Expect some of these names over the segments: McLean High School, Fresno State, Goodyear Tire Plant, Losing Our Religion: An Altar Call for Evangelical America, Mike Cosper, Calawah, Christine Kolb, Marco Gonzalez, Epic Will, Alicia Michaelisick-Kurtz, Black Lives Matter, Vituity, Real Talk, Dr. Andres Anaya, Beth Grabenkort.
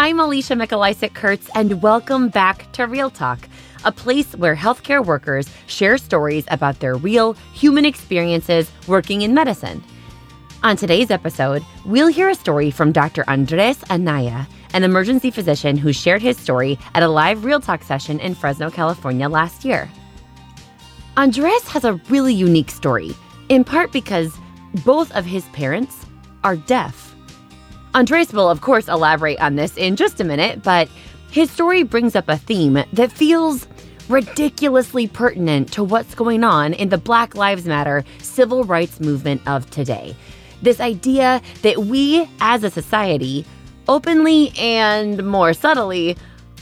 I'm Alicia Michaelisick-Kurtz, and welcome back to Real Talk, a place where healthcare workers share stories about their real, human experiences working in medicine. On today's episode, we'll hear a story from Dr. Andres Anaya, an emergency physician who shared his story at a live Real Talk session in Fresno, California last year. Andres has a really unique story, in part because both of his parents are deaf. Andres will, of course, elaborate on this in just a minute, but his story brings up a theme that feels ridiculously pertinent to what's going on in the Black Lives Matter civil rights movement of today. This idea that we, as a society, openly and more subtly,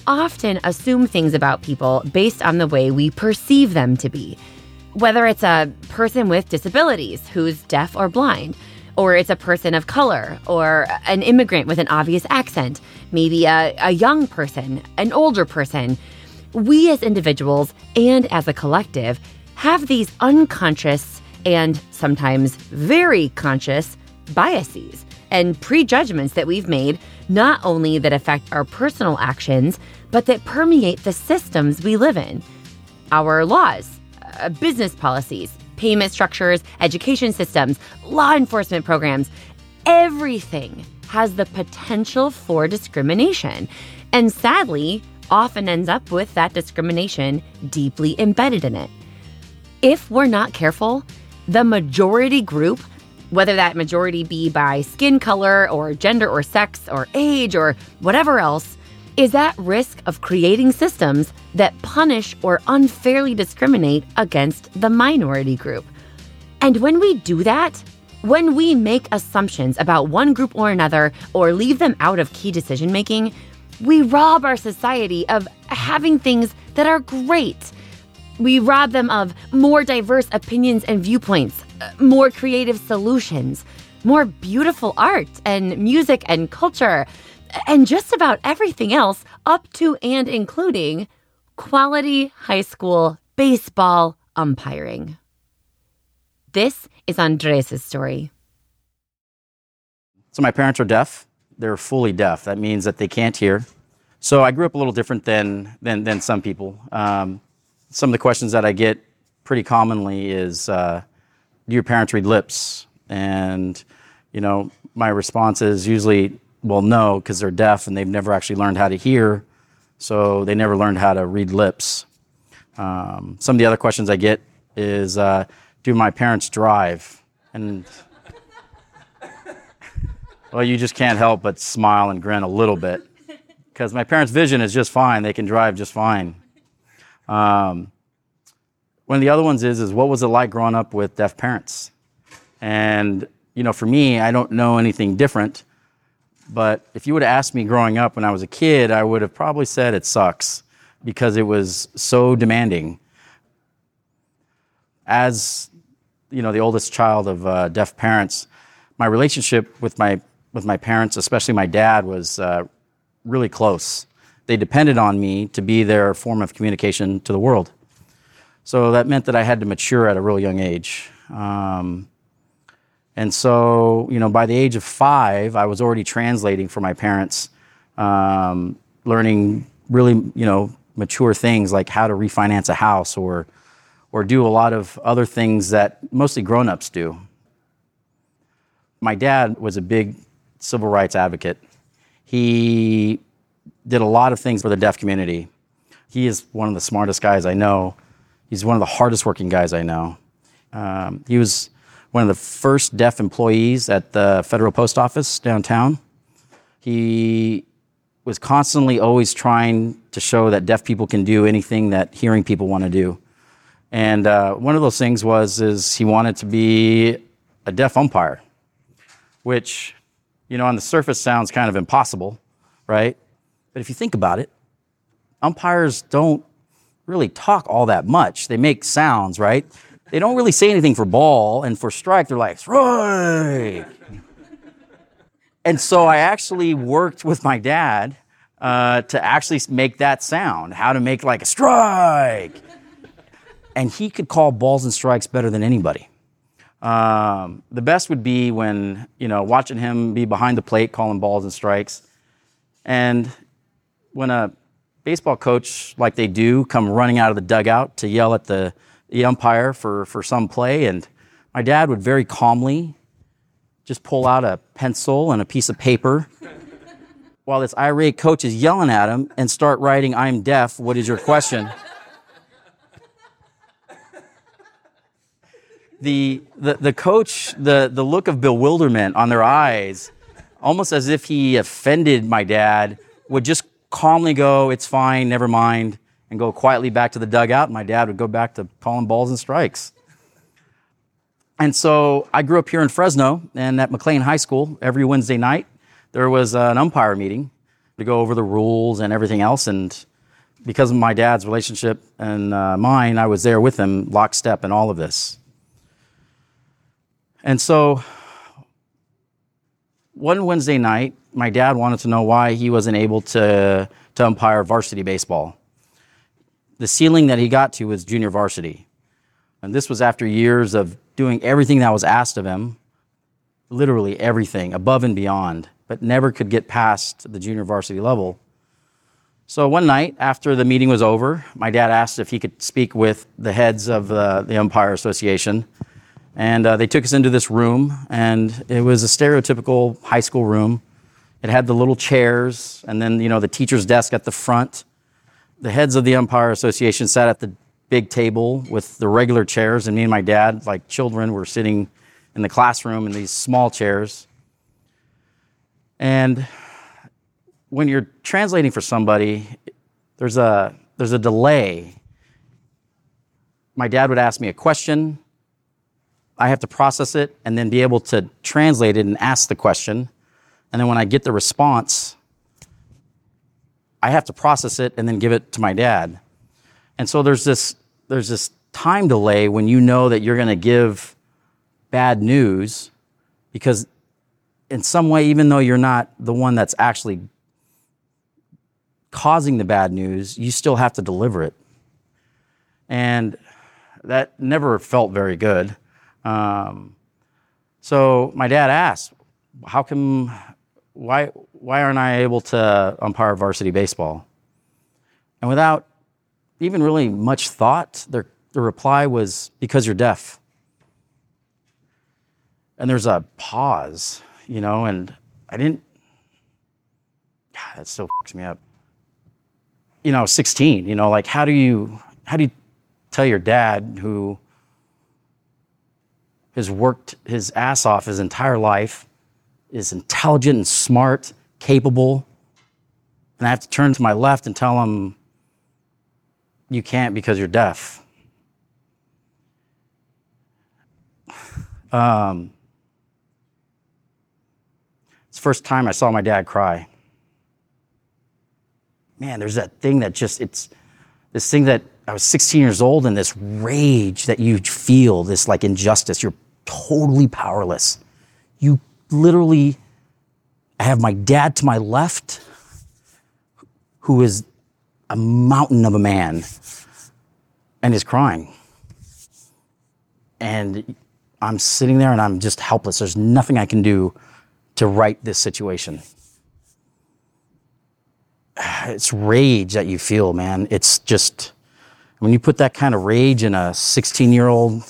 often assume things about people based on the way we perceive them to be. Whether it's a person with disabilities who's deaf or blind, or it's a person of color, or an immigrant with an obvious accent, maybe a young person, an older person. We as individuals and as a collective have these unconscious and sometimes very conscious biases and prejudgments that we've made, not only that affect our personal actions, but that permeate the systems we live in. Our laws, business policies, payment structures, education systems, law enforcement programs, everything has the potential for discrimination. And sadly, often ends up with that discrimination deeply embedded in it. If we're not careful, the majority group, whether that majority be by skin color or gender or sex or age or whatever else, is at risk of creating systems that punish or unfairly discriminate against the minority group. And when we do that, when we make assumptions about one group or another or leave them out of key decision-making, we rob our society of having things that are great. We rob them of more diverse opinions and viewpoints, more creative solutions, more beautiful art and music and culture, and just about everything else up to and including quality high school baseball umpiring. This is Andres' story. So my parents are deaf. They're fully deaf. That means that they can't hear. So I grew up a little different than some people. Some of the questions that I get pretty commonly is, do your parents read lips? And, you know, my response is usually, well, no, because they're deaf and they've never actually learned how to hear, so they never learned how to read lips. Some of the other questions I get is, do my parents drive? And well, you just can't help but smile and grin a little bit, because my parents' vision is just fine. They can drive just fine. One of the other ones is what was it like growing up with deaf parents? And, you know, for me, I don't know anything different. But if you would have asked me growing up when I was a kid, I would have probably said it sucks, because it was so demanding. As, you know, the oldest child of deaf parents, my relationship with my parents, especially my dad, was really close. They depended on me to be their form of communication to the world. So that meant that I had to mature at a real young age. And so, you know, by the age of 5, I was already translating for my parents, learning really, you know, mature things like how to refinance a house or do a lot of other things that mostly grown-ups do. My dad was a big civil rights advocate. He did a lot of things for the deaf community. He is one of the smartest guys I know. He's one of the hardest working guys I know. He was one of the first deaf employees at the Federal Post Office downtown. He was constantly always trying to show that deaf people can do anything that hearing people want to do. And one of those things is he wanted to be a deaf umpire, which, you know, on the surface sounds kind of impossible, right? But if you think about it, umpires don't really talk all that much. They make sounds, right? They don't really say anything for ball, and for strike, they're like, strike! And so I actually worked with my dad to actually make that sound, how to make like a strike. And he could call balls and strikes better than anybody. The best would be when, you know, watching him be behind the plate calling balls and strikes, And when a baseball coach, like they do, come running out of the dugout to yell at the umpire for some play, and my dad would very calmly just pull out a pencil and a piece of paper while this irate coach is yelling at him and start writing, "I'm deaf, what is your question?" The coach, the look of bewilderment on their eyes, almost as if he offended my dad, would just calmly go, "It's fine, never mind," and go quietly back to the dugout. My dad would go back to calling balls and strikes. And so I grew up here in Fresno, and at McLean High School, every Wednesday night, there was an umpire meeting to go over the rules and everything else. And because of my dad's relationship and mine, I was there with him, lockstep in all of this. And so one Wednesday night, my dad wanted to know why he wasn't able to umpire varsity baseball. The ceiling that he got to was junior varsity. And this was after years of doing everything that was asked of him, literally everything, above and beyond, but never could get past the junior varsity level. So one night after the meeting was over, my dad asked if he could speak with the heads of the umpire association. And they took us into this room, and it was a stereotypical high school room. It had the little chairs, and then, you know, the teacher's desk at the front. The heads of the umpire association sat at the big table with the regular chairs, and me and my dad, like children, were sitting in the classroom in these small chairs. And when you're translating for somebody, there's a delay. My dad would ask me a question. I have to process it and then be able to translate it and ask the question. And then when I get the response, I have to process it and then give it to my dad. And so there's this time delay when you know that you're going to give bad news, because in some way, even though you're not the one that's actually causing the bad news, you still have to deliver it. And that never felt very good. So my dad asked, why aren't I able to umpire varsity baseball? And without even really much thought, the reply was, "Because you're deaf." And there's a pause, you know, and I didn't, God, that still fucks me up. You know, 16, you know, like how do you tell your dad, who has worked his ass off his entire life, is intelligent and smart, capable, and I have to turn to my left and tell him, "You can't because you're deaf." It's the first time I saw my dad cry. Man, there's that thing that just, it's this thing that I was 16 years old, and this rage that you feel, this like injustice, you're totally powerless. You literally, I have my dad to my left, who is a mountain of a man, and is crying. And I'm sitting there and I'm just helpless. There's nothing I can do to right this situation. It's rage that you feel, man. It's just, when you put that kind of rage in a 16-year-old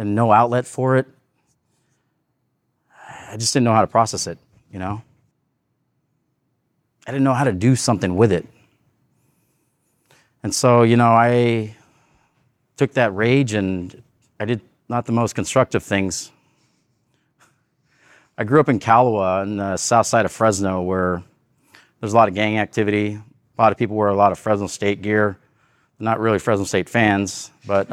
and no outlet for it, I just didn't know how to process it, you know? I didn't know how to do something with it. And so, you know, I took that rage and I did not the most constructive things. I grew up in Calawah, in the south side of Fresno, where there's a lot of gang activity. A lot of people wear a lot of Fresno State gear. Not really Fresno State fans, but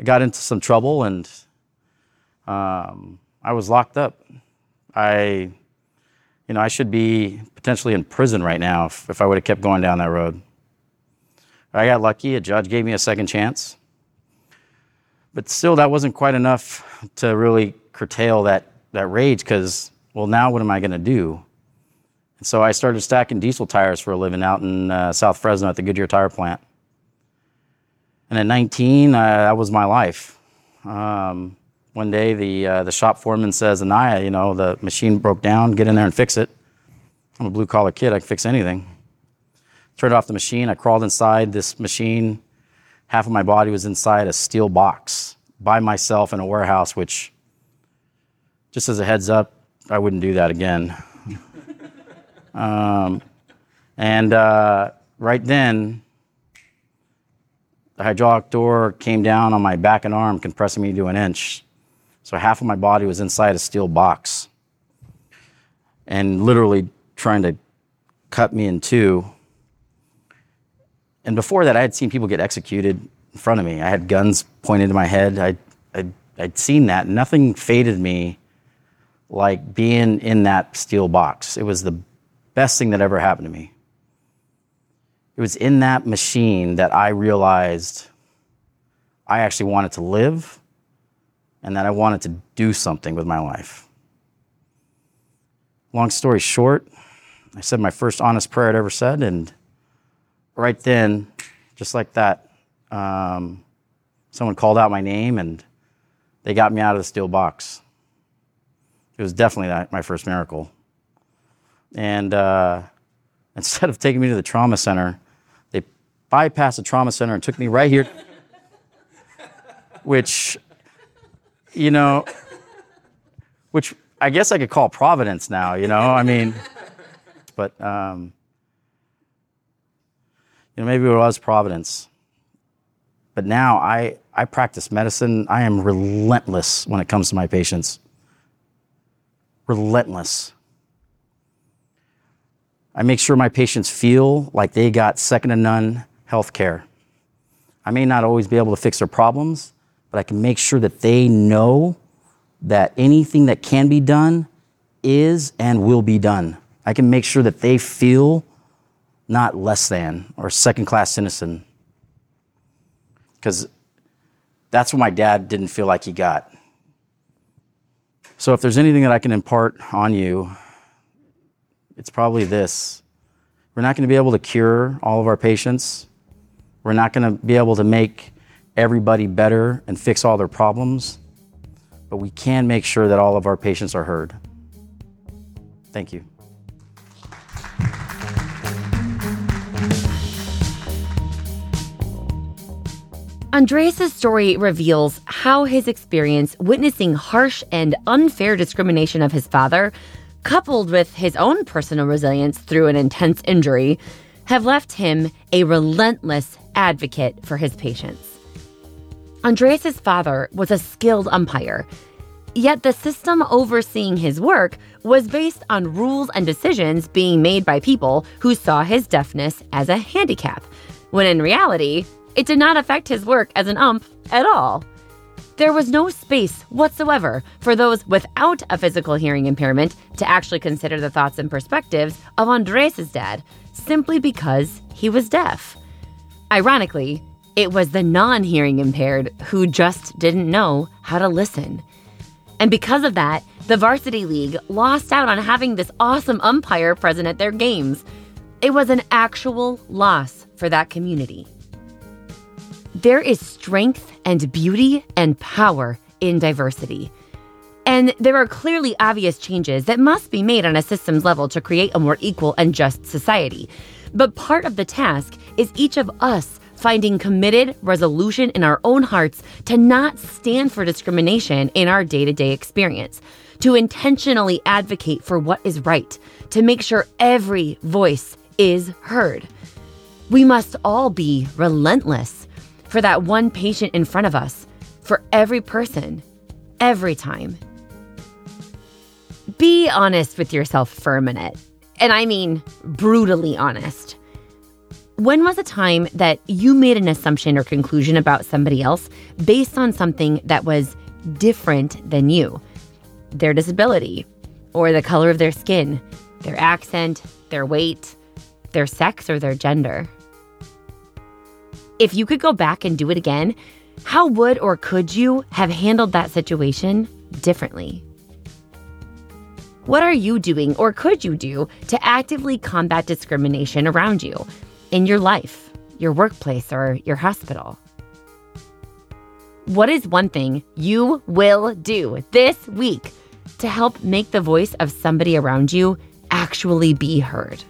I got into some trouble, and I was locked up. I should be potentially in prison right now if I would have kept going down that road. I got lucky. A judge gave me a second chance. But still, that wasn't quite enough to really curtail that rage, because, well, now what am I going to do? And so I started stacking diesel tires for a living out in South Fresno at the Goodyear Tire Plant. And at 19, that was my life. One day, the shop foreman says, "Anaya, you know, the machine broke down. Get in there and fix it." I'm a blue-collar kid. I can fix anything. Turned off the machine. I crawled inside this machine. Half of my body was inside a steel box by myself in a warehouse, which, just as a heads up, I wouldn't do that again. Right then, the hydraulic door came down on my back and arm, compressing me to an inch. So half of my body was inside a steel box and literally trying to cut me in two. And before that, I had seen people get executed in front of me. I had guns pointed to my head. I'd seen that. Nothing faded me like being in that steel box. It was the best thing that ever happened to me. It was in that machine that I realized I actually wanted to live and that I wanted to do something with my life. Long story short, I said my first honest prayer I'd ever said, and right then, just like that, someone called out my name and they got me out of the steel box. It was definitely my first miracle. And instead of taking me to the trauma center, they bypassed the trauma center and took me right here, which I guess I could call Providence now, maybe it was Providence. But now I practice medicine. I am relentless when it comes to my patients. Relentless. I make sure my patients feel like they got second to none health care. I may not always be able to fix their problems, but I can make sure that they know that anything that can be done is and will be done. I can make sure that they feel not less than or second-class citizen, because that's what my dad didn't feel like he got. So if there's anything that I can impart on you, it's probably this. We're not going to be able to cure all of our patients. We're not going to be able to make everybody better and fix all their problems, but we can make sure that all of our patients are heard. Thank you. Andres' story reveals how his experience witnessing harsh and unfair discrimination of his father, coupled with his own personal resilience through an intense injury, have left him a relentless advocate for his patients. Andres' father was a skilled umpire, yet the system overseeing his work was based on rules and decisions being made by people who saw his deafness as a handicap, when in reality, it did not affect his work as an ump at all. There was no space whatsoever for those without a physical hearing impairment to actually consider the thoughts and perspectives of Andres' dad, simply because he was deaf. Ironically, it was the non-hearing impaired who just didn't know how to listen. And because of that, the varsity league lost out on having this awesome umpire present at their games. It was an actual loss for that community. There is strength and beauty and power in diversity. And there are clearly obvious changes that must be made on a systems level to create a more equal and just society. But part of the task is each of us finding committed resolution in our own hearts to not stand for discrimination in our day-to-day experience, to intentionally advocate for what is right, to make sure every voice is heard. We must all be relentless for that one patient in front of us, for every person, every time. Be honest with yourself for a minute, and I mean brutally honest. When was a time that you made an assumption or conclusion about somebody else based on something that was different than you? Their disability, or the color of their skin, their accent, their weight, their sex, or their gender? If you could go back and do it again, how would or could you have handled that situation differently? What are you doing or could you do to actively combat discrimination around you? In your life, your workplace, or your hospital? What is one thing you will do this week to help make the voice of somebody around you actually be heard.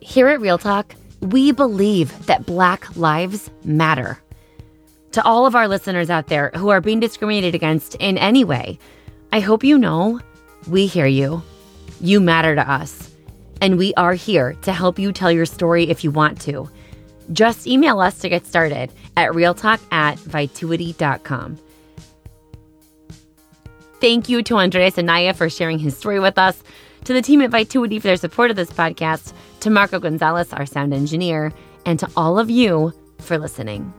Here at Real Talk, we believe that Black lives matter. To all of our listeners out there who are being discriminated against in any way, I hope you know we hear you. You matter to us. And we are here to help you tell your story if you want to. Just email us to get started at realtalk@vituity.com. Thank you to Andres Anaya for sharing his story with us, to the team at Vituity for their support of this podcast, to Marco Gonzalez, our sound engineer, and to all of you for listening.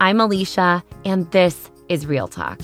I'm Alicia, and this is Real Talk.